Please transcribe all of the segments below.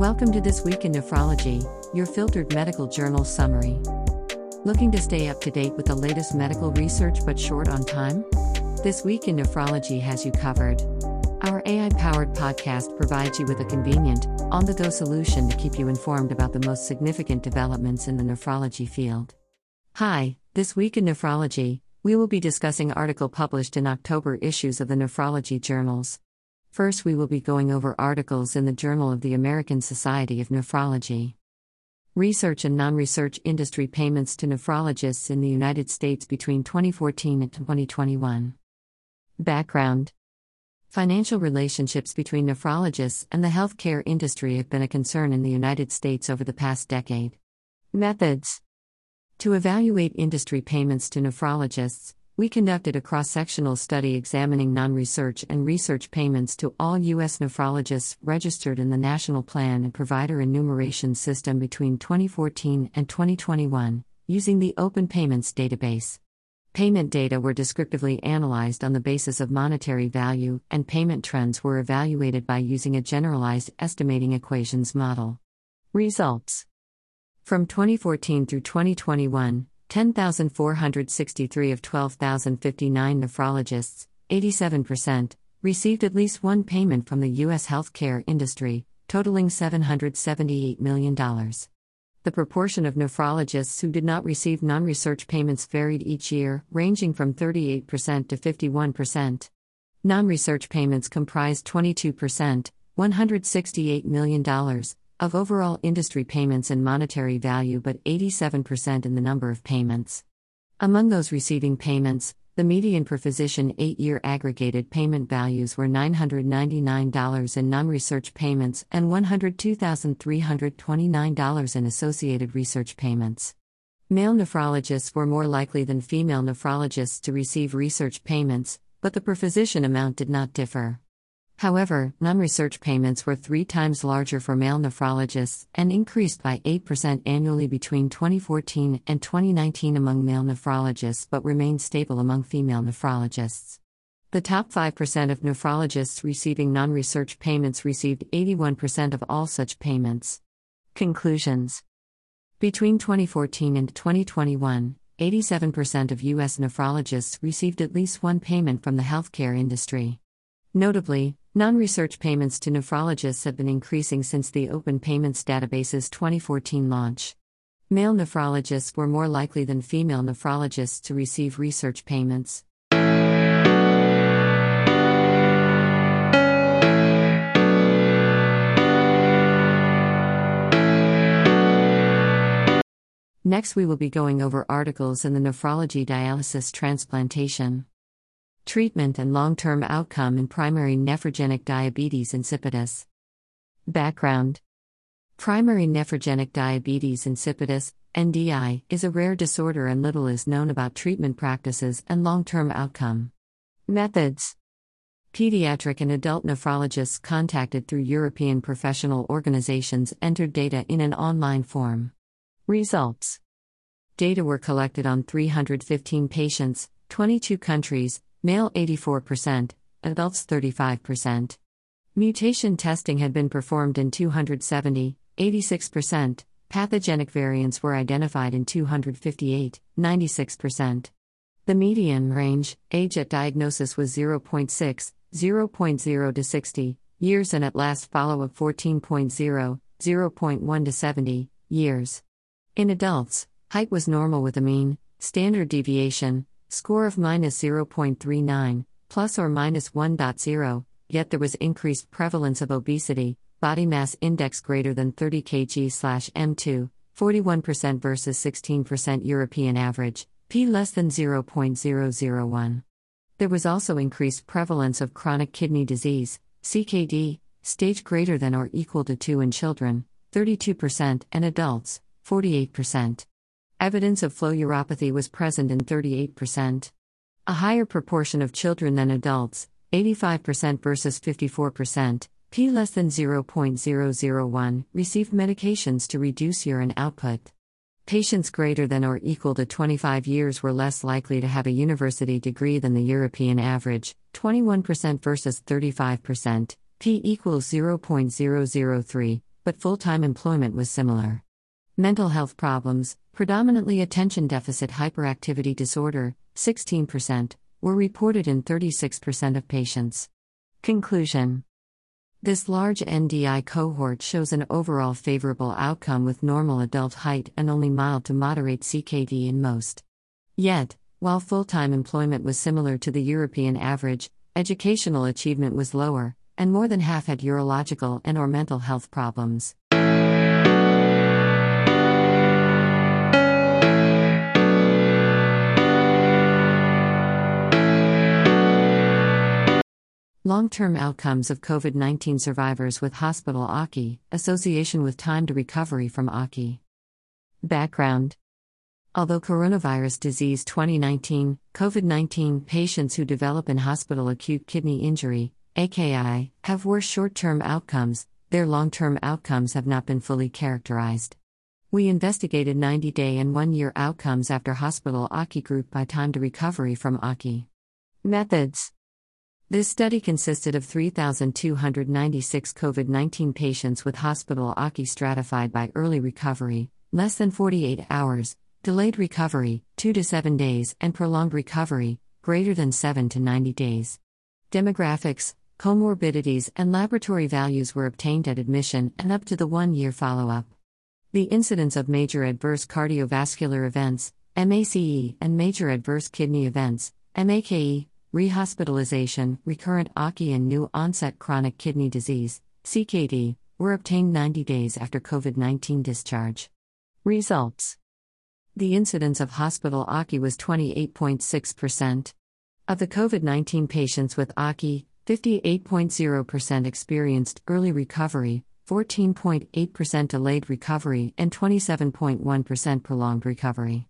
Welcome to This Week in Nephrology, your filtered medical journal summary. Looking to stay up to date with the latest medical research but short on time? This Week in Nephrology has you covered. Our AI-powered podcast provides you with a convenient, on-the-go solution to keep you informed about the most significant developments in the nephrology field. Hi, This Week in Nephrology, we will be discussing articles published in October issues of the nephrology journals. First, we will be going over articles in the Journal of the American Society of Nephrology. Research and non-research industry payments to nephrologists in the United States between 2014 and 2021. Background. Financial relationships between nephrologists and the healthcare industry have been a concern in the United States over the past decade. Methods. To evaluate industry payments to nephrologists, we conducted a cross-sectional study examining non-research and research payments to all U.S. nephrologists registered in the National Plan and Provider Enumeration System between 2014 and 2021, using the Open Payments Database. Payment data were descriptively analyzed on the basis of monetary value, and payment trends were evaluated by using a generalized estimating equations model. Results. From 2014 through 2021, 10,463 of 12,059 nephrologists, 87%, received at least one payment from the U.S. healthcare industry, totaling $778 million. The proportion of nephrologists who did not receive non-research payments varied each year, ranging from 38% to 51%. Non-research payments comprised 22%, $168 million, of overall industry payments in monetary value, but 87% in the number of payments. Among those receiving payments, the median per physician 8-year aggregated payment values were $999 in non-research payments and $102,329 in associated research payments. Male nephrologists were more likely than female nephrologists to receive research payments, but the per physician amount did not differ. However, non-research payments were 3 times larger for male nephrologists and increased by 8% annually between 2014 and 2019 among male nephrologists but remained stable among female nephrologists. The top 5% of nephrologists receiving non-research payments received 81% of all such payments. Conclusions. Between 2014 and 2021, 87% of U.S. nephrologists received at least one payment from the healthcare industry. Notably, non-research payments to nephrologists have been increasing since the Open Payments Database's 2014 launch. Male nephrologists were more likely than female nephrologists to receive research payments. Next, we will be going over articles in the Nephrology Dialysis Transplantation. Treatment and long-term outcome in primary nephrogenic diabetes insipidus. Background. Primary nephrogenic diabetes insipidus, NDI, is a rare disorder and little is known about treatment practices and long-term outcome. Methods. Pediatric and adult nephrologists contacted through European professional organizations entered data in an online form. Results. Data were collected on 315 patients, 22 countries, male 84%, adults 35%. Mutation testing had been performed in 270, 86%, pathogenic variants were identified in 258, 96%. The median range, age at diagnosis was 0.6, 0.0 to 60 years and at last follow-up 14.0, 0.1 to 70 years. In adults, height was normal with a mean, standard deviation, score of minus 0.39, plus or minus 1.0, yet there was increased prevalence of obesity, body mass index greater than 30 kg/m2, 41% versus 16% European average, p less than 0.001. There was also increased prevalence of chronic kidney disease, CKD, stage greater than or equal to 2 in children, 32%, and adults, 48%. Evidence of fluoreuropathy was present in 38%. A higher proportion of children than adults, 85% versus 54%, p less than 0.001, received medications to reduce urine output. Patients greater than or equal to 25 years were less likely to have a university degree than the European average, 21% versus 35%, p equals 0.003, but full-time employment was similar. Mental health problems, predominantly attention deficit hyperactivity disorder, 16%, were reported in 36% of patients. Conclusion. This large NDI cohort shows an overall favorable outcome with normal adult height and only mild to moderate CKD in most. Yet, while full-time employment was similar to the European average, educational achievement was lower, and more than half had urological and/or mental health problems. Long-term outcomes of COVID-19 survivors with hospital AKI, association with time to recovery from AKI. Background. Although coronavirus disease 2019, COVID-19 patients who develop in hospital acute kidney injury, AKI, have worse short-term outcomes, their long-term outcomes have not been fully characterized. We investigated 90-day and 1-year outcomes after hospital AKI group by time to recovery from AKI. Methods. This study consisted of 3,296 COVID-19 patients with hospital AKI stratified by early recovery, less than 48 hours, delayed recovery, 2 to 7 days, and prolonged recovery, greater than 7 to 90 days. Demographics, comorbidities, and laboratory values were obtained at admission and up to the 1-year follow-up. The incidence of major adverse cardiovascular events, MACE, and major adverse kidney events, MAKE, rehospitalization, recurrent AKI and new-onset chronic kidney disease, CKD, were obtained 90 days after COVID-19 discharge. Results. The incidence of hospital AKI was 28.6%. Of the COVID-19 patients with AKI, 58.0% experienced early recovery, 14.8% delayed recovery, and 27.1% prolonged recovery.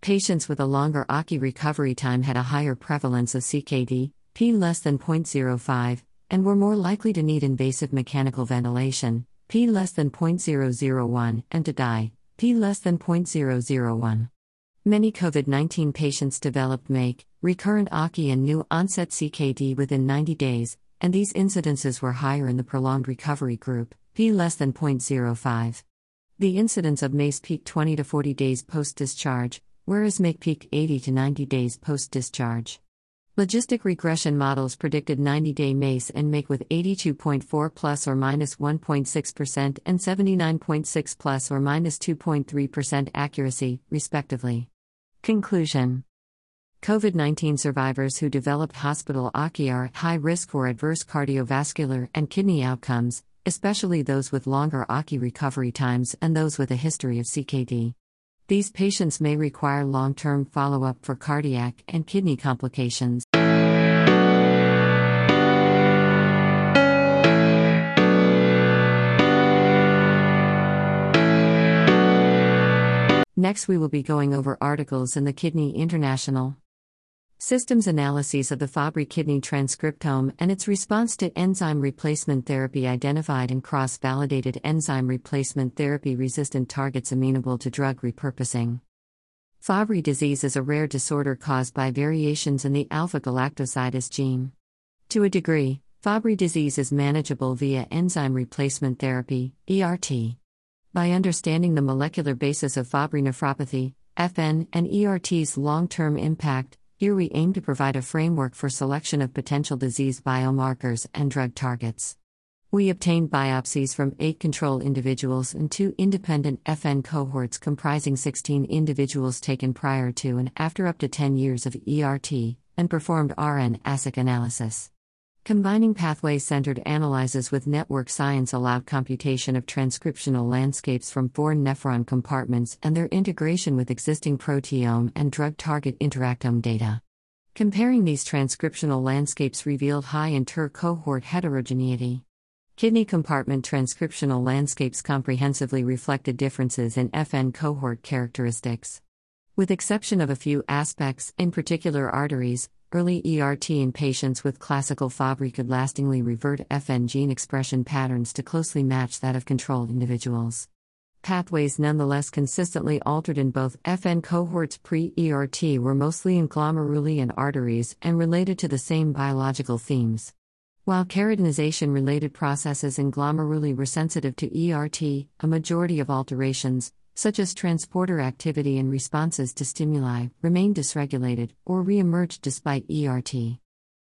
Patients with a longer AKI recovery time had a higher prevalence of CKD, P less than 0.05, and were more likely to need invasive mechanical ventilation, P less than 0.001, and to die, P less than 0.001. Many COVID-19 patients developed MAKE, recurrent AKI and new-onset CKD within 90 days, and these incidences were higher in the prolonged recovery group, P less than 0.05. The incidence of MACE peaked 20 to 40 days post-discharge, whereas MAKE peaked 80 to 90 days post-discharge. Logistic regression models predicted 90-day MACE and MAKE with 82.4 plus or minus 1.6% and 79.6 plus or minus 2.3% accuracy, respectively. Conclusion. COVID-19 survivors who developed hospital AKI are at high risk for adverse cardiovascular and kidney outcomes, especially those with longer AKI recovery times and those with a history of CKD. These patients may require long-term follow-up for cardiac and kidney complications. Next, we will be going over articles in the Kidney International. Systems analyses of the Fabry kidney transcriptome and its response to enzyme replacement therapy identified and cross-validated enzyme replacement therapy-resistant targets amenable to drug repurposing. Fabry disease is a rare disorder caused by variations in the alpha-galactosidase gene. To a degree, Fabry disease is manageable via enzyme replacement therapy, ERT. By understanding the molecular basis of Fabry nephropathy, FN, and ERT's long-term impact, here we aim to provide a framework for selection of potential disease biomarkers and drug targets. We obtained biopsies from 8 control individuals and 2 independent FN cohorts comprising 16 individuals taken prior to and after up to 10 years of ERT, and performed RNA-seq analysis. Combining pathway-centered analyses with network science allowed computation of transcriptional landscapes from 4 nephron compartments and their integration with existing proteome and drug-target interactome data. Comparing these transcriptional landscapes revealed high inter-cohort heterogeneity. Kidney compartment transcriptional landscapes comprehensively reflected differences in FN cohort characteristics. With exception of a few aspects, in particular arteries, early ERT in patients with classical Fabry could lastingly revert FN gene expression patterns to closely match that of controlled individuals. Pathways nonetheless consistently altered in both FN cohorts pre-ERT were mostly in glomeruli and arteries and related to the same biological themes. While keratinization-related processes in glomeruli were sensitive to ERT, a majority of alterations, such as transporter activity and responses to stimuli, remained dysregulated or reemerged despite ERT.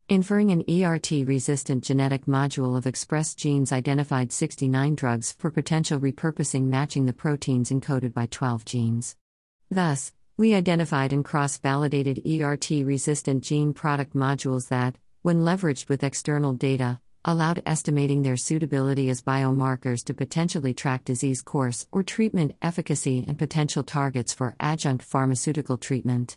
Inferring an ERT-resistant genetic module of expressed genes identified 69 drugs for potential repurposing matching the proteins encoded by 12 genes. Thus, we identified and cross-validated ERT-resistant gene product modules that, when leveraged with external data, allowed estimating their suitability as biomarkers to potentially track disease course or treatment efficacy and potential targets for adjunct pharmaceutical treatment.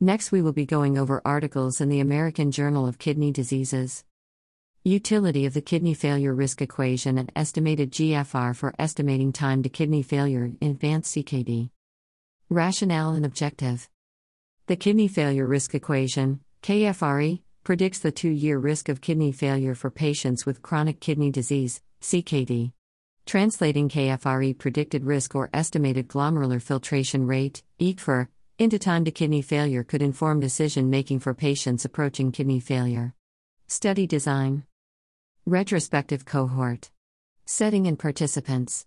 Next, we will be going over articles in the American Journal of Kidney Diseases. Utility of the Kidney Failure Risk Equation and Estimated GFR for Estimating Time to Kidney Failure in Advanced CKD. Rationale and Objective. The Kidney Failure Risk Equation, KFRE, predicts the 2-year risk of kidney failure for patients with chronic kidney disease, CKD. Translating KFRE predicted risk or estimated glomerular filtration rate, EGFR, into time to kidney failure could inform decision-making for patients approaching kidney failure. Study design. Retrospective cohort. Setting and participants.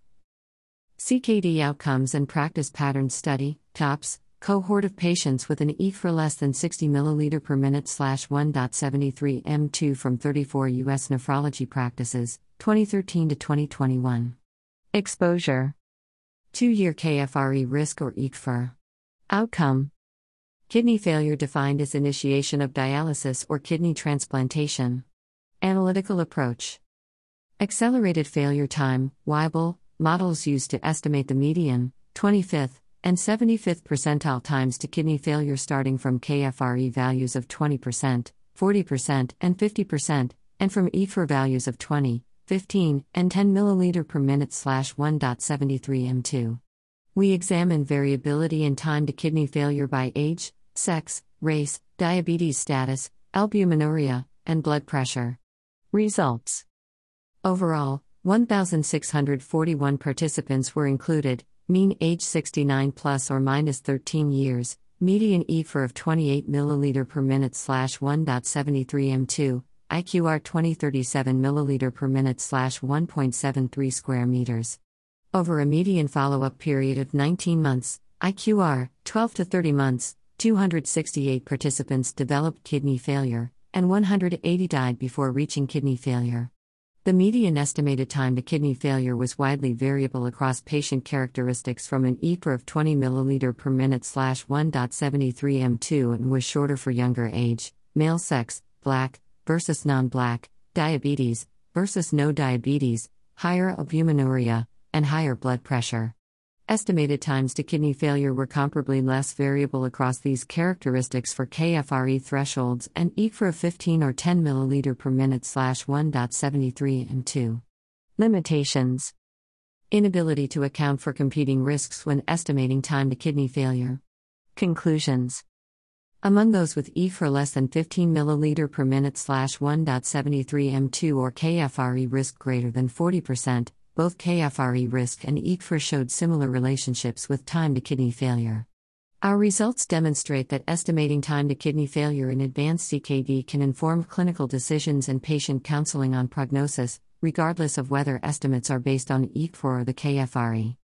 CKD Outcomes and Practice Patterns Study, COPS, cohort of patients with an EGFR less than 60 ml per minute/1.73 m2 from 34 U.S. nephrology practices, 2013 to 2021. Exposure. 2-year KFRE risk or EGFR. Outcome. Kidney failure defined as initiation of dialysis or kidney transplantation. Analytical approach. Accelerated failure time, WIBL, models used to estimate the median, 25th, and 75th percentile times to kidney failure starting from KFRE values of 20%, 40%, and 50%, and from EGFR values of 20, 15, and 10 ml per minute/1.73 m2. We examine variability in time to kidney failure by age, sex, race, diabetes status, albuminuria, and blood pressure. Results. Overall, 1,641 participants were included, mean age 69 plus or minus 13 years, median EGFR of 28 ml per minute/1.73 m2, IQR 2037 ml per minute/1.73 square meters. Over a median follow-up period of 19 months, IQR 12 to 30 months, 268 participants developed kidney failure, and 180 died before reaching kidney failure. The median estimated time to kidney failure was widely variable across patient characteristics from an EGFR of 20 ml per minute/1.73 m2 and was shorter for younger age, male sex, black versus non-black, diabetes versus no diabetes, higher albuminuria, and higher blood pressure. Estimated times to kidney failure were comparably less variable across these characteristics for KFRE thresholds and EGFR of 15 or 10 ml per minute/1.73 m2. Limitations. Inability to account for competing risks when estimating time to kidney failure. Conclusions. Among those with EGFR less than 15 ml per minute/1.73 m2 or KFRE risk greater than 40%, both KFRE risk and EGFR showed similar relationships with time to kidney failure. Our results demonstrate that estimating time to kidney failure in advanced CKD can inform clinical decisions and patient counseling on prognosis, regardless of whether estimates are based on EGFR or the KFRE.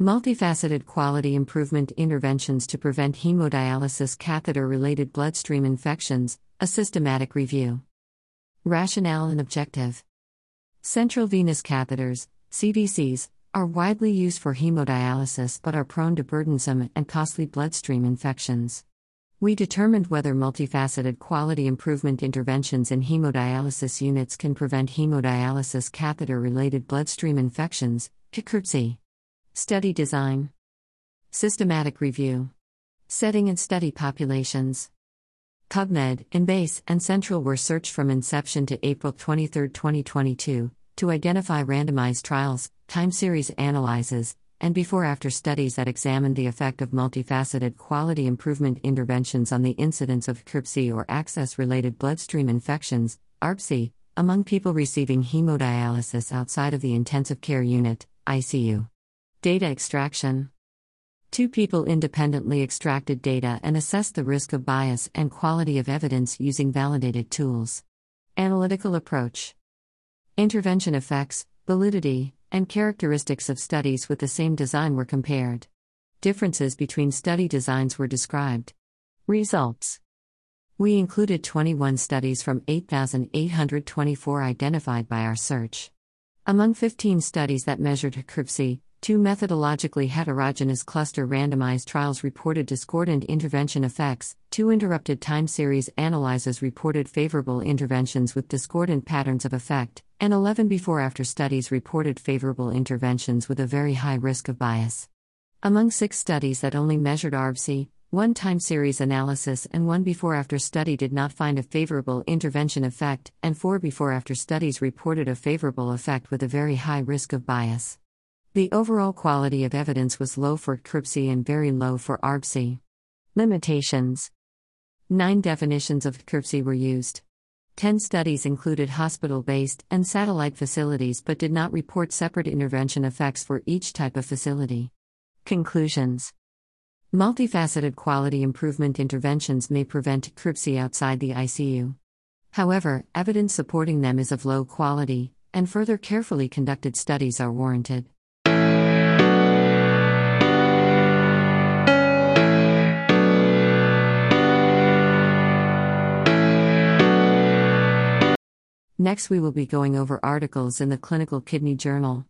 Multifaceted quality improvement interventions to prevent hemodialysis catheter-related bloodstream infections, a systematic review. Rationale and objective. Central venous catheters, CVCs, are widely used for hemodialysis but are prone to burdensome and costly bloodstream infections. We determined whether multifaceted quality improvement interventions in hemodialysis units can prevent hemodialysis catheter-related bloodstream infections, KFRE. Study design. Systematic review. Setting and study populations. PubMed, InBase, and Central were searched from inception to April 23, 2022, to identify randomized trials, time series analyses, and before-after studies that examined the effect of multifaceted quality improvement interventions on the incidence of CRBC or access-related bloodstream infections, ARBC, among people receiving hemodialysis outside of the intensive care unit, ICU. Data extraction. Two people independently extracted data and assessed the risk of bias and quality of evidence using validated tools. Analytical approach. Intervention effects, validity, and characteristics of studies with the same design were compared. Differences between study designs were described. Results. We included 21 studies from 8,824 identified by our search. Among 15 studies that measured CRBC, two methodologically heterogeneous cluster randomized trials reported discordant intervention effects, two interrupted time series analyses reported favorable interventions with discordant patterns of effect, and 11 before-after studies reported favorable interventions with a very high risk of bias. Among 6 studies that only measured ARBC, one time series analysis and one before-after study did not find a favorable intervention effect, and 4 before-after studies reported a favorable effect with a very high risk of bias. The overall quality of evidence was low for CRBC and very low for ARBC. Limitations. 9 definitions of CRBC were used. 10 studies included hospital-based and satellite facilities but did not report separate intervention effects for each type of facility. Conclusions. Multifaceted quality improvement interventions may prevent CRBC outside the ICU. However, evidence supporting them is of low quality, and further carefully conducted studies are warranted. Next, we will be going over articles in the Clinical Kidney Journal.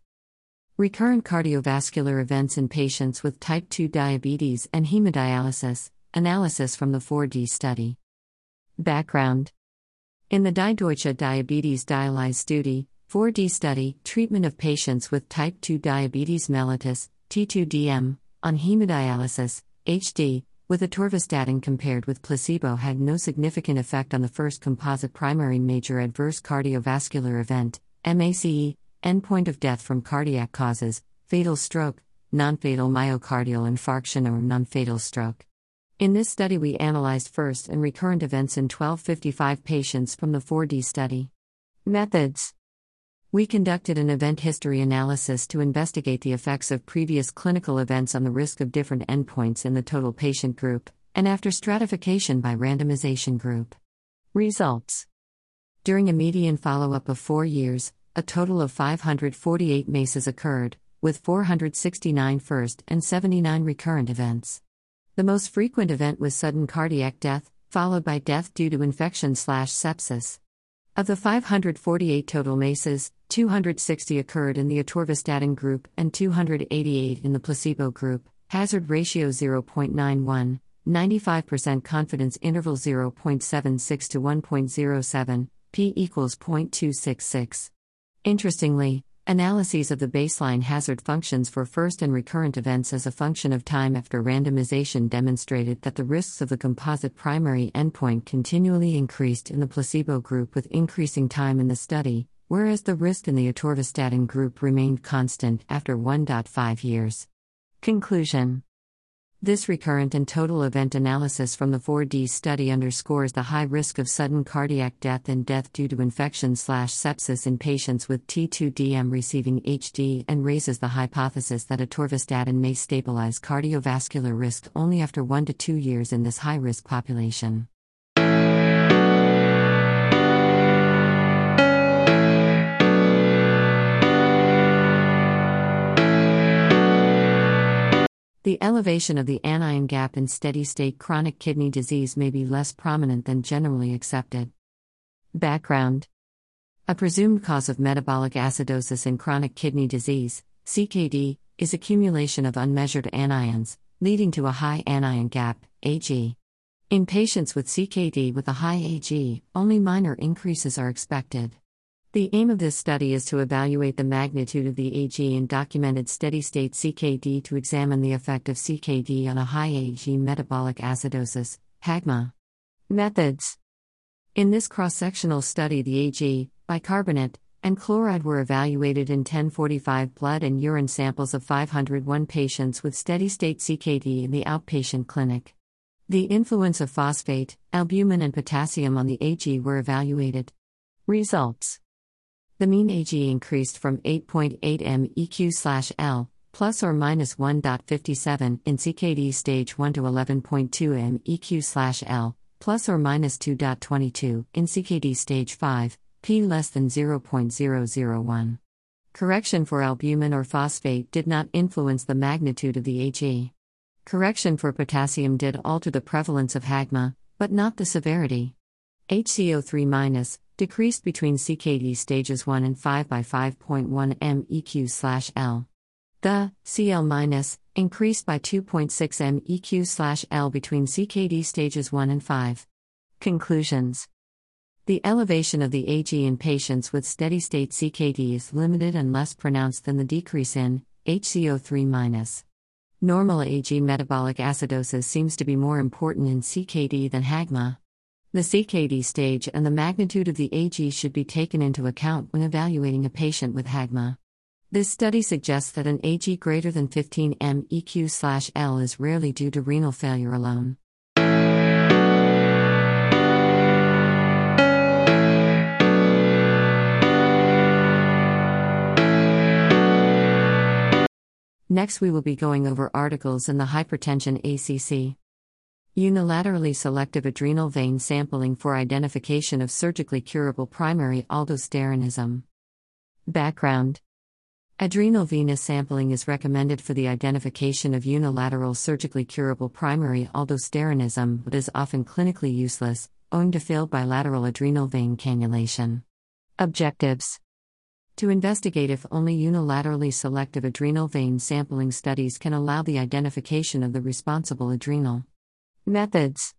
Recurrent cardiovascular events in patients with type 2 diabetes and hemodialysis, analysis from the 4D study. Background. In the Die Deutsche Diabetes Dialysis Studie, 4D study, treatment of patients with type 2 diabetes mellitus, T2DM, on hemodialysis, HD, with atorvastatin compared with placebo had no significant effect on the first composite primary major adverse cardiovascular event, MACE, endpoint of death from cardiac causes, fatal stroke, non-fatal myocardial infarction or non-fatal stroke. In this study we analyzed first and recurrent events in 1255 patients from the 4D study. Methods. We conducted an event history analysis to investigate the effects of previous clinical events on the risk of different endpoints in the total patient group, and after stratification by randomization group. Results. During a median follow-up of 4 years, a total of 548 MACEs occurred, with 469 first and 79 recurrent events. The most frequent event was sudden cardiac death, followed by death due to infection/sepsis. Of the 548 total MACEs, 260 occurred in the atorvastatin group and 288 in the placebo group, hazard ratio 0.91, 95% confidence interval 0.76 to 1.07, p equals 0.266. Interestingly, analyses of the baseline hazard functions for first and recurrent events as a function of time after randomization demonstrated that the risks of the composite primary endpoint continually increased in the placebo group with increasing time in the study, whereas the risk in the atorvastatin group remained constant after 1.5 years. Conclusion. This recurrent and total event analysis from the 4D study underscores the high risk of sudden cardiac death and death due to infection/sepsis in patients with T2DM receiving HD and raises the hypothesis that atorvastatin may stabilize cardiovascular risk only after 1 to 2 years in this high-risk population. The elevation of the anion gap in steady-state chronic kidney disease may be less prominent than generally accepted. Background. A presumed cause of metabolic acidosis in chronic kidney disease, CKD, is accumulation of unmeasured anions, leading to a high anion gap, AG. In patients with CKD with a high AG, only minor increases are expected. The aim of this study is to evaluate the magnitude of the AG in documented steady-state CKD to examine the effect of CKD on a high AG metabolic acidosis, HAGMA. Methods. In this cross-sectional study the AG, bicarbonate, and chloride were evaluated in 1045 blood and urine samples of 501 patients with steady-state CKD in the outpatient clinic. The influence of phosphate, albumin and potassium on the AG were evaluated. Results. The mean AG increased from 8.8 MEq/L, plus or minus 1.57 in CKD stage 1 to 11.2 MEq/L, plus or minus 2.22 in CKD stage 5, p less than 0.001. Correction for albumin or phosphate did not influence the magnitude of the AG. Correction for potassium did alter the prevalence of HAGMA, but not the severity. HCO3- decreased between CKD stages 1 and 5 by 5.1 MEq/L. The Cl- increased by 2.6 MEq/L between CKD stages 1 and 5. Conclusions. The elevation of the AG in patients with steady-state CKD is limited and less pronounced than the decrease in HCO3-. Normal AG metabolic acidosis seems to be more important in CKD than HAGMA. The CKD stage and the magnitude of the AG should be taken into account when evaluating a patient with HAGMA. This study suggests that an AG greater than 15 MEq/L is rarely due to renal failure alone. Next, we will be going over articles in the Hypertension ACC. Unilaterally selective adrenal vein sampling for identification of surgically curable primary aldosteronism. Background. Adrenal venous sampling is recommended for the identification of unilateral surgically curable primary aldosteronism, but is often clinically useless, owing to failed bilateral adrenal vein cannulation. Objectives. To investigate if only unilaterally selective adrenal vein sampling studies can allow the identification of the responsible adrenal. Methods.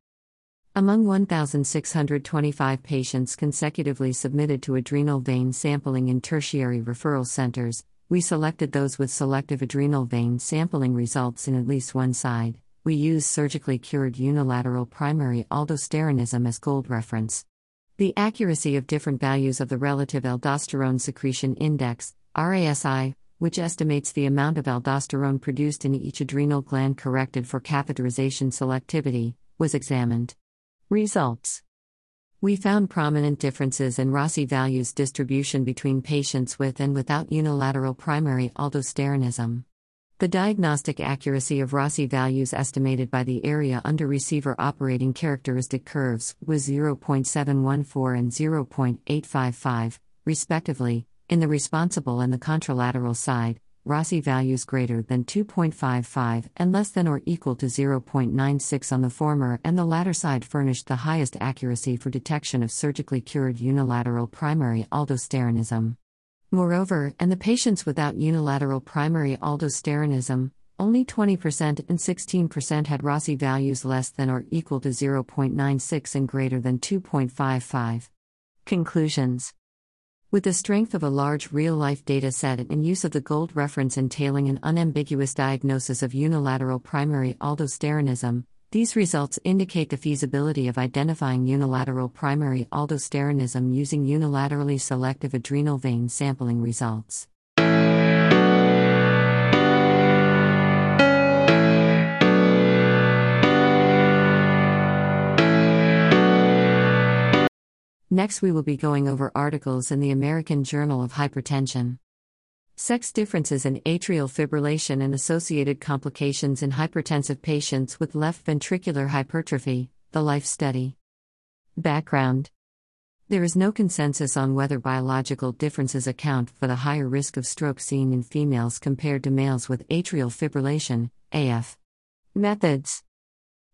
Among 1,625 patients consecutively submitted to adrenal vein sampling in tertiary referral centers, we selected those with selective adrenal vein sampling results in at least one side. We used surgically cured unilateral primary aldosteronism as gold reference. The accuracy of different values of the relative aldosterone secretion index, RASI, which estimates the amount of aldosterone produced in each adrenal gland corrected for catheterization selectivity, was examined. Results. We found prominent differences in Rossi values distribution between patients with and without unilateral primary aldosteronism. The diagnostic accuracy of Rossi values estimated by the area under receiver operating characteristic curves was 0.714 and 0.855, respectively, in the responsible and the contralateral side, Rossi values greater than 2.55 and less than or equal to 0.96 on the former and the latter side furnished the highest accuracy for detection of surgically cured unilateral primary aldosteronism. Moreover, in the patients without unilateral primary aldosteronism, only 20% and 16% had Rossi values less than or equal to 0.96 and greater than 2.55. Conclusions. With the strength of a large real-life data set and use of the gold reference entailing an unambiguous diagnosis of unilateral primary aldosteronism, these results indicate the feasibility of identifying unilateral primary aldosteronism using unilaterally selective adrenal vein sampling results. Next, we will be going over articles in the American Journal of Hypertension. Sex differences in atrial fibrillation and associated complications in hypertensive patients with left ventricular hypertrophy, the LIFE study. Background. There is no consensus on whether biological differences account for the higher risk of stroke seen in females compared to males with atrial fibrillation, AF. Methods.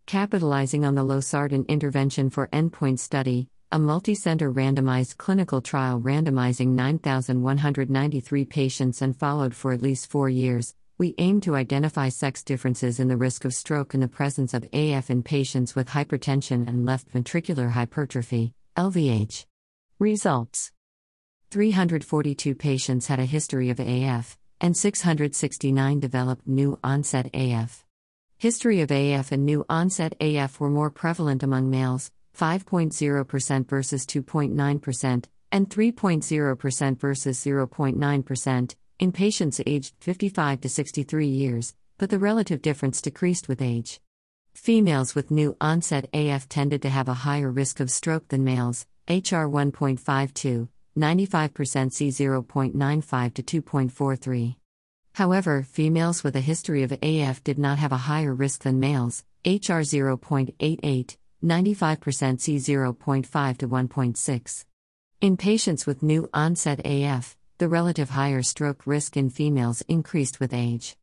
Capitalizing on the losartan intervention for endpoint study, a multicenter randomized clinical trial randomizing 9,193 patients and followed for at least 4 years, we aim to identify sex differences in the risk of stroke in the presence of AF in patients with hypertension and left ventricular hypertrophy, LVH. Results. 342 patients had a history of AF, and 669 developed new-onset AF. History of AF and new-onset AF were more prevalent among males, 5.0% versus 2.9%, and 3.0% versus 0.9% in patients aged 55 to 63 years, but the relative difference decreased with age. Females with new onset AF tended to have a higher risk of stroke than males, HR 1.52, 95% C 0.95 to 2.43. However, females with a history of AF did not have a higher risk than males, HR 0.88, 95% C 0.5 to 1.6. In patients with new onset AF, the relative higher stroke risk in females increased with age.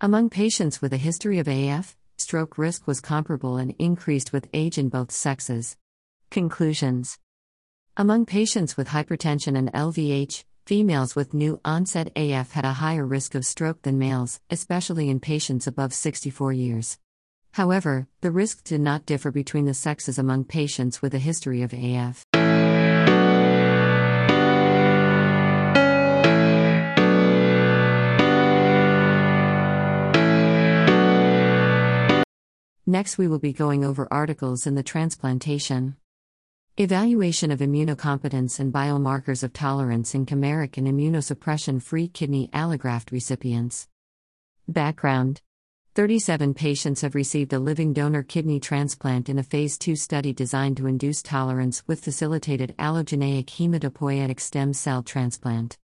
Among patients with a history of AF, stroke risk was comparable and increased with age in both sexes. Conclusions. Among patients with hypertension and LVH, females with new onset AF had a higher risk of stroke than males, especially in patients above 64 years. However, the risk did not differ between the sexes among patients with a history of AF. Next, we will be going over articles in the Transplantation. Evaluation of immunocompetence and biomarkers of tolerance in chimeric and immunosuppression-free kidney allograft recipients. Background. 37 patients have received a living donor kidney transplant in a Phase 2 study designed to induce tolerance with facilitated allogeneic hematopoietic stem cell transplant.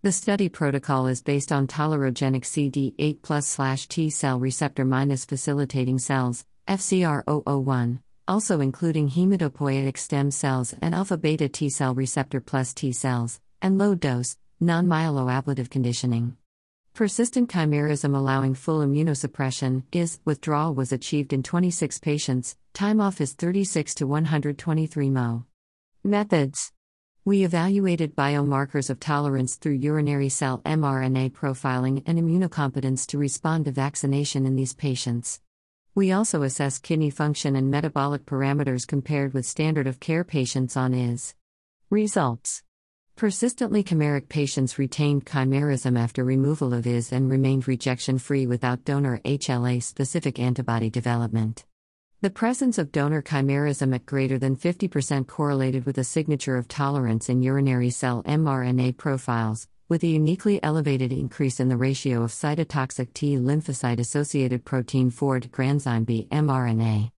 The study protocol is based on tolerogenic CD8+/T cell receptor minus facilitating cells, FCR001, also including hematopoietic stem cells and alpha-beta T cell receptor plus T cells, and low-dose, non-myeloablative conditioning. Persistent chimerism allowing full immunosuppression is withdrawal was achieved in 26 patients, time off is 36 to 123 mo. Methods. We evaluated biomarkers of tolerance through urinary cell mRNA profiling and immunocompetence to respond to vaccination in these patients. We also assessed kidney function and metabolic parameters compared with standard of care patients on IS. Results. Persistently chimeric patients retained chimerism after removal of IS and remained rejection-free without donor HLA-specific antibody development. The presence of donor chimerism at greater than 50% correlated with a signature of tolerance in urinary cell mRNA profiles, with a uniquely elevated increase in the ratio of cytotoxic T lymphocyte-associated protein 4 to granzyme B mRNA.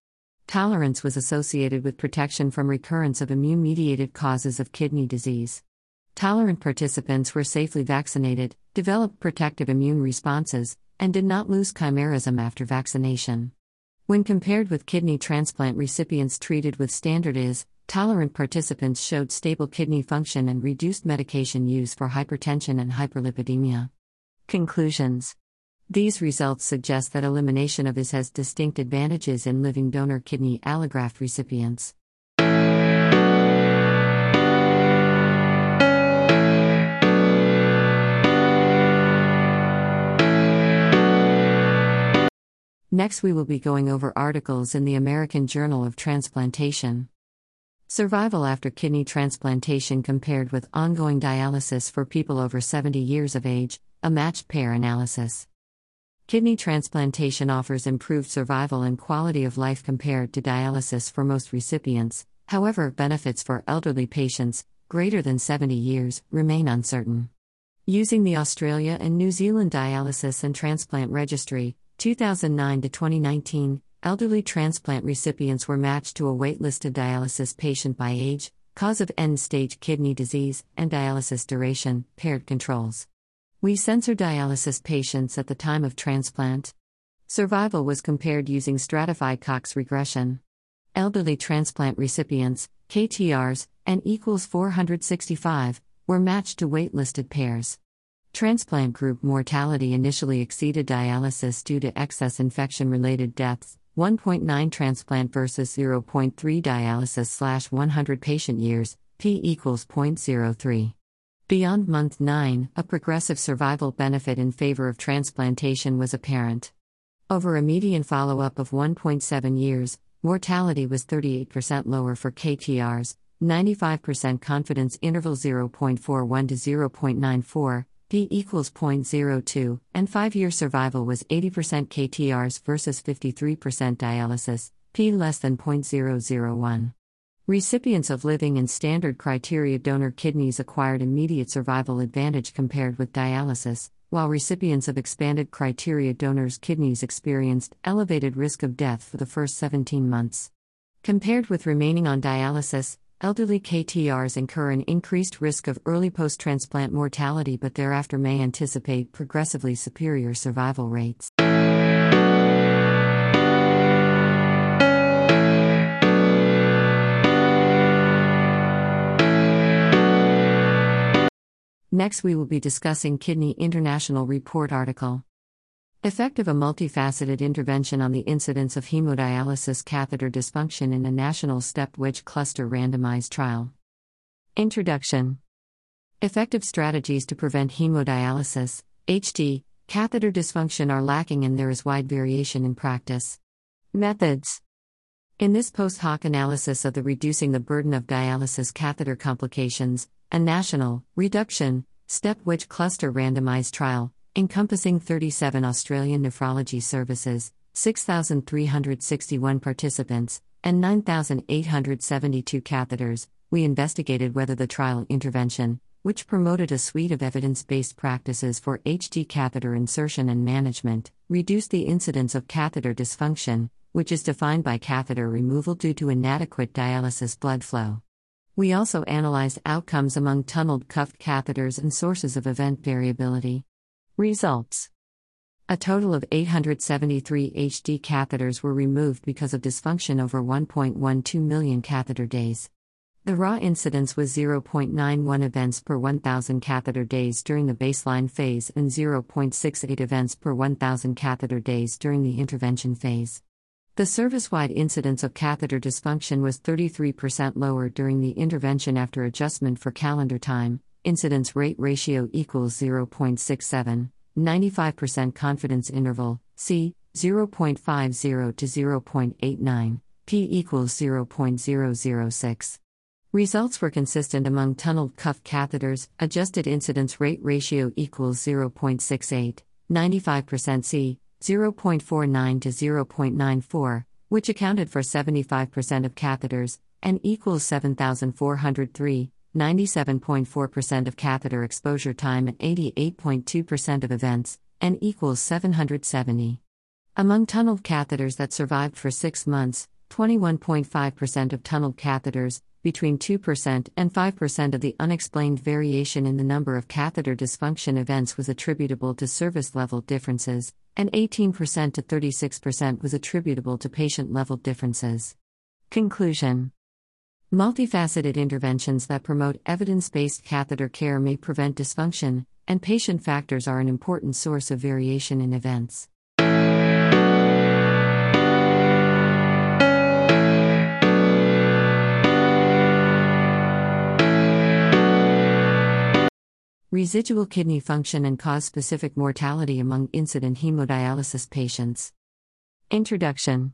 Tolerance was associated with protection from recurrence of immune-mediated causes of kidney disease. Tolerant participants were safely vaccinated, developed protective immune responses, and did not lose chimerism after vaccination. When compared with kidney transplant recipients treated with standard IS, tolerant participants showed stable kidney function and reduced medication use for hypertension and hyperlipidemia. Conclusions. These results suggest that elimination of IS has distinct advantages in living donor kidney allograft recipients. Next, we will be going over articles in the American Journal of Transplantation. Survival after kidney transplantation compared with ongoing dialysis for people over 70 years of age, a matched pair analysis. Kidney transplantation offers improved survival and quality of life compared to dialysis for most recipients. However, benefits for elderly patients, greater than 70 years, remain uncertain. Using the Australia and New Zealand Dialysis and Transplant Registry, 2009 to 2019, elderly transplant recipients were matched to a waitlisted dialysis patient by age, cause of end-stage kidney disease, and dialysis duration, paired controls. We censor dialysis patients at the time of transplant. Survival was compared using stratified Cox regression. Elderly transplant recipients, KTRs, N equals 465, were matched to waitlisted pairs. Transplant group mortality initially exceeded dialysis due to excess infection-related deaths, 1.9 transplant versus 0.3 dialysis/100 patient years, p equals 0.03. Beyond month 9, a progressive survival benefit in favor of transplantation was apparent. Over a median follow-up of 1.7 years, mortality was 38% lower for KTRs, 95% confidence interval 0.41 to 0.94, p equals 0.02, and 5-year survival was 80% KTRs versus 53% dialysis, p less than 0.001. Recipients of living and standard criteria donor kidneys acquired immediate survival advantage compared with dialysis, while recipients of expanded criteria donors' kidneys experienced elevated risk of death for the first 17 months. Compared with remaining on dialysis, elderly KTRs incur an increased risk of early post-transplant mortality but thereafter may anticipate progressively superior survival rates. Next, we will be discussing Kidney International Report article. Effective: a multifaceted intervention on the incidence of hemodialysis catheter dysfunction in a national step wedge cluster randomized trial. Introduction. Effective strategies to prevent hemodialysis (HD) catheter dysfunction are lacking, and there is wide variation in practice. Methods. In this post hoc analysis of the Reducing the Burden of Dialysis Catheter Complications, a national, reduction, step wedge cluster randomized trial, encompassing 37 Australian nephrology services, 6,361 participants, and 9,872 catheters, we investigated whether the trial intervention, which promoted a suite of evidence-based practices for HD catheter insertion and management, reduced the incidence of catheter dysfunction, which is defined by catheter removal due to inadequate dialysis blood flow. We also analyzed outcomes among tunneled cuffed catheters and sources of event variability. Results. A total of 873 HD catheters were removed because of dysfunction over 1.12 million catheter days. The raw incidence was 0.91 events per 1,000 catheter days during the baseline phase and 0.68 events per 1,000 catheter days during the intervention phase. The service-wide incidence of catheter dysfunction was 33% lower during the intervention after adjustment for calendar time. Incidence rate ratio equals 0.67, 95% confidence interval, C, 0.50 to 0.89, P equals 0.006. Results were consistent among tunneled cuff catheters. Adjusted incidence rate ratio equals 0.68, 95% C, 0.49 to 0.94, which accounted for 75% of catheters, and equals 7,403, 97.4% of catheter exposure time and 88.2% of events, and equals 770. Among tunneled catheters that survived for 6 months, 21.5% of tunneled catheters, between 2% and 5% of the unexplained variation in the number of catheter dysfunction events was attributable to service-level differences, and 18% to 36% was attributable to patient-level differences. Conclusion. Multifaceted interventions that promote evidence-based catheter care may prevent dysfunction, and patient factors are an important source of variation in events. Residual kidney function and cause-specific mortality among incident hemodialysis patients. Introduction.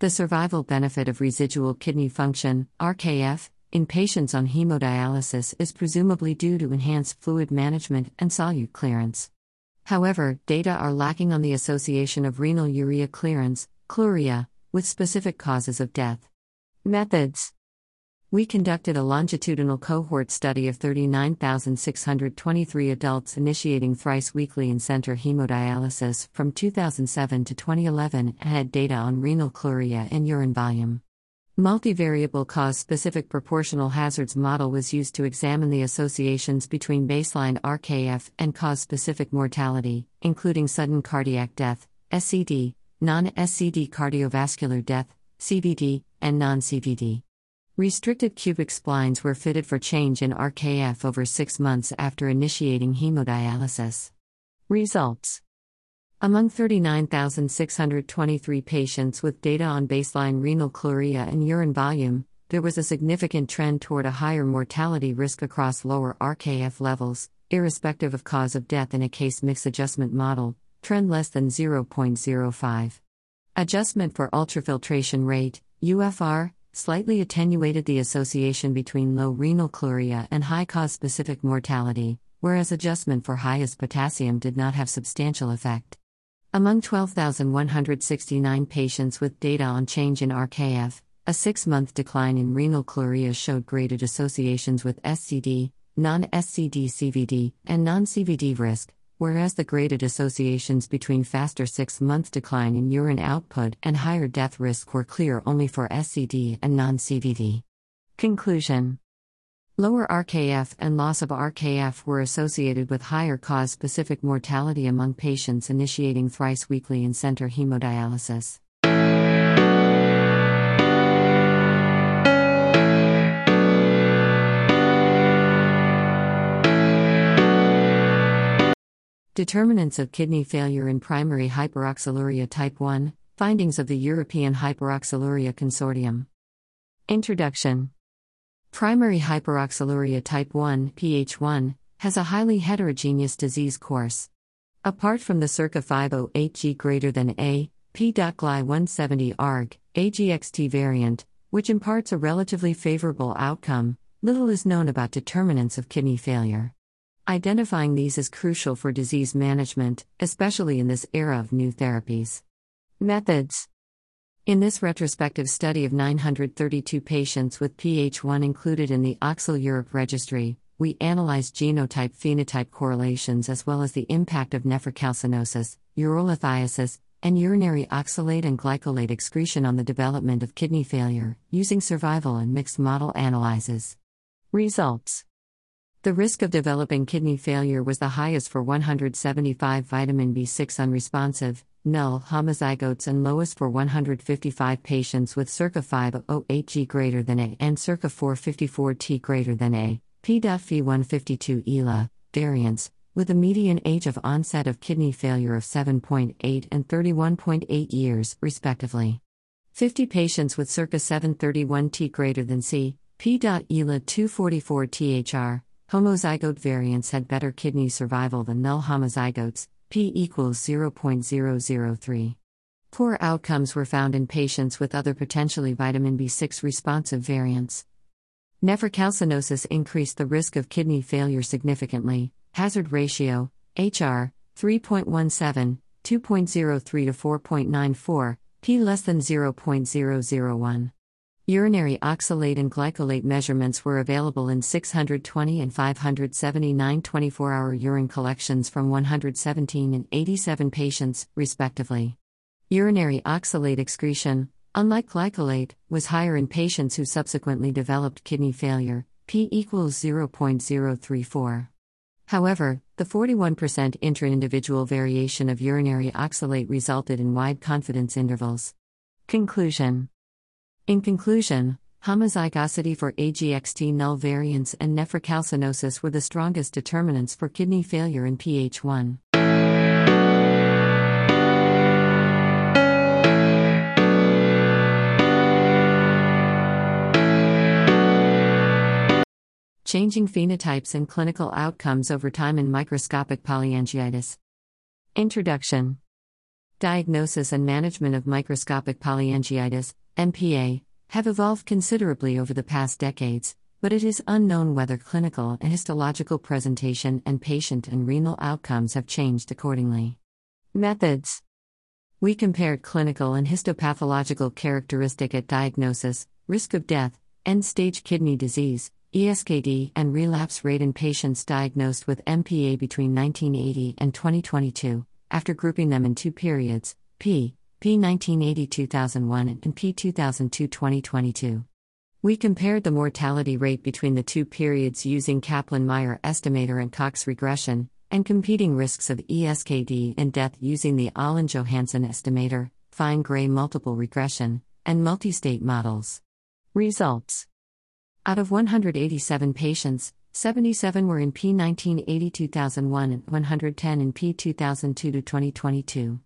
The survival benefit of residual kidney function, RKF, in patients on hemodialysis is presumably due to enhanced fluid management and solute clearance. However, data are lacking on the association of renal urea clearance, chloruria, with specific causes of death. Methods. We conducted a longitudinal cohort study of 39,623 adults initiating thrice weekly in-center hemodialysis from 2007 to 2011 and had data on renal chloruria and urine volume. Multivariable cause-specific proportional hazards model was used to examine the associations between baseline RKF and cause-specific mortality, including sudden cardiac death, SCD, non-SCD cardiovascular death, CVD, and non-CVD. Restricted cubic splines were fitted for change in RKF over 6 months after initiating hemodialysis. Results. Among 39,623 patients with data on baseline renal chloruria and urine volume, there was a significant trend toward a higher mortality risk across lower RKF levels, irrespective of cause of death in a case mix adjustment model, trend less than 0.05. Adjustment for ultrafiltration rate, UFR, slightly attenuated the association between low renal chloruria and high cause-specific mortality, whereas adjustment for highest potassium did not have substantial effect. Among 12,169 patients with data on change in RKF, A 6-month decline in renal chloria showed graded associations with SCD, non-SCD CVD, and non-CVD risk, whereas the graded associations between faster 6-month decline in urine output and higher death risk were clear only for SCD and non-CVD. Conclusion. Lower RKF and loss of RKF were associated with higher cause-specific mortality among patients initiating thrice weekly in-center hemodialysis. Determinants of kidney failure in primary hyperoxaluria type 1, findings of the European Hyperoxaluria Consortium. Introduction. Primary hyperoxaluria type 1, PH1, has a highly heterogeneous disease course. Apart from the circa 508 G greater than A, P.Gly170 ARG, AGXT variant, which imparts a relatively favorable outcome, little is known about determinants of kidney failure. Identifying these is crucial for disease management, especially in this era of new therapies. Methods. In this retrospective study of 932 patients with PH1 included in the OXAL Europe registry, we analyzed genotype-phenotype correlations as well as the impact of nephrocalcinosis, urolithiasis, and urinary oxalate and glycolate excretion on the development of kidney failure, using survival and mixed model analyses. Results. The risk of developing kidney failure was the highest for 175 vitamin B6 unresponsive, null homozygotes and lowest for 155 patients with circa 508 G greater than A and circa 454 T greater than A, P.Phi152 ELA, variants, with a median age of onset of kidney failure of 7.8 and 31.8 years, respectively. 50 patients with circa 731 T greater than C, P.ELA 244 THR, homozygote variants had better kidney survival than null homozygotes, p equals 0.003. Poor outcomes were found in patients with other potentially vitamin B6 responsive variants. Nephrocalcinosis increased the risk of kidney failure significantly, hazard ratio, HR, 3.17, 2.03 to 4.94, p less than 0.001. Urinary oxalate and glycolate measurements were available in 620 and 579 24-hour urine collections from 117 and 87 patients, respectively. Urinary oxalate excretion, unlike glycolate, was higher in patients who subsequently developed kidney failure, p equals 0.034. However, the 41% intra-individual variation of urinary oxalate resulted in wide confidence intervals. Conclusion. In conclusion, homozygosity for AGXT null variants and nephrocalcinosis were the strongest determinants for kidney failure in PH1. Changing phenotypes and clinical outcomes over time in microscopic polyangiitis. Introduction. Diagnosis and management of microscopic polyangiitis, MPA, have evolved considerably over the past decades, but it is unknown whether clinical and histological presentation and patient and renal outcomes have changed accordingly. Methods. We compared clinical and histopathological characteristic at diagnosis, risk of death, end-stage kidney disease, ESKD, and relapse rate in patients diagnosed with MPA between 1980 and 2022, after grouping them in two periods, P1980-2001 and P2002-2022. We compared the mortality rate between the two periods using Kaplan-Meier estimator and Cox regression, and competing risks of ESKD and death using the Allen-Johanson estimator, fine-gray multiple regression, and multi-state models. Results. Out of 187 patients, 77 were in P1980-2001 and 110 in P2002-2022.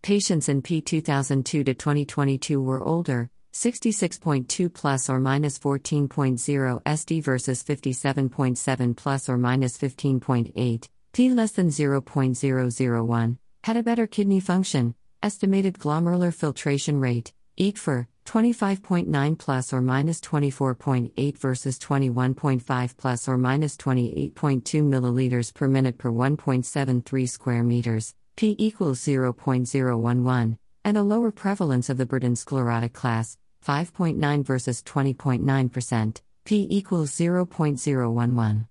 Patients in P2002 to 2022 were older, 66.2 plus or minus 14.0 SD versus 57.7 plus or minus 15.8, T less than 0.001, had a better kidney function, estimated glomerular filtration rate, EGFR, 25.9 plus or minus 24.8 versus 21.5 plus or minus 28.2 milliliters per minute per 1.73 square meters. P equals 0.011, and a lower prevalence of the burden sclerotic class, 5.9 versus 20.9%, p equals 0.011.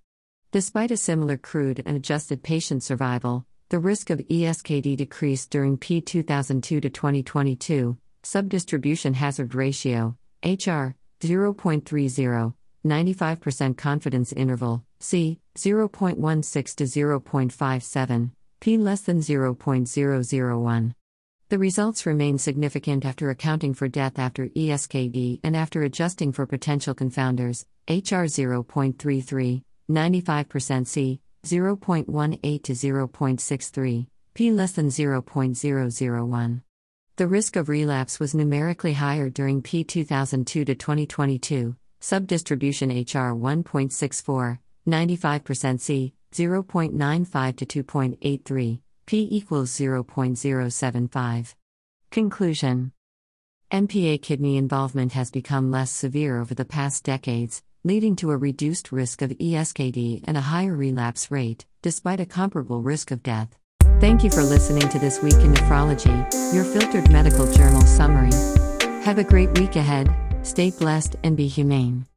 Despite a similar crude and adjusted patient survival, the risk of ESKD decreased during P2002 to 2022, subdistribution hazard ratio, HR, 0.30, 95% confidence interval, C, 0.16 to 0.57, P less than 0.001. The results remain significant after accounting for death after ESKD and after adjusting for potential confounders, HR 0.33, 95% C, 0.18 to 0.63, p less than 0.001. The risk of relapse was numerically higher during P2002 to 2022, subdistribution HR 1.64, 95% C, 0.95 to 2.83, p equals 0.075. Conclusion. MPA kidney involvement has become less severe over the past decades, leading to a reduced risk of ESKD and a higher relapse rate, despite a comparable risk of death. Thank you for listening to This Week in Nephrology, your filtered medical journal summary. Have a great week ahead, stay blessed and be humane.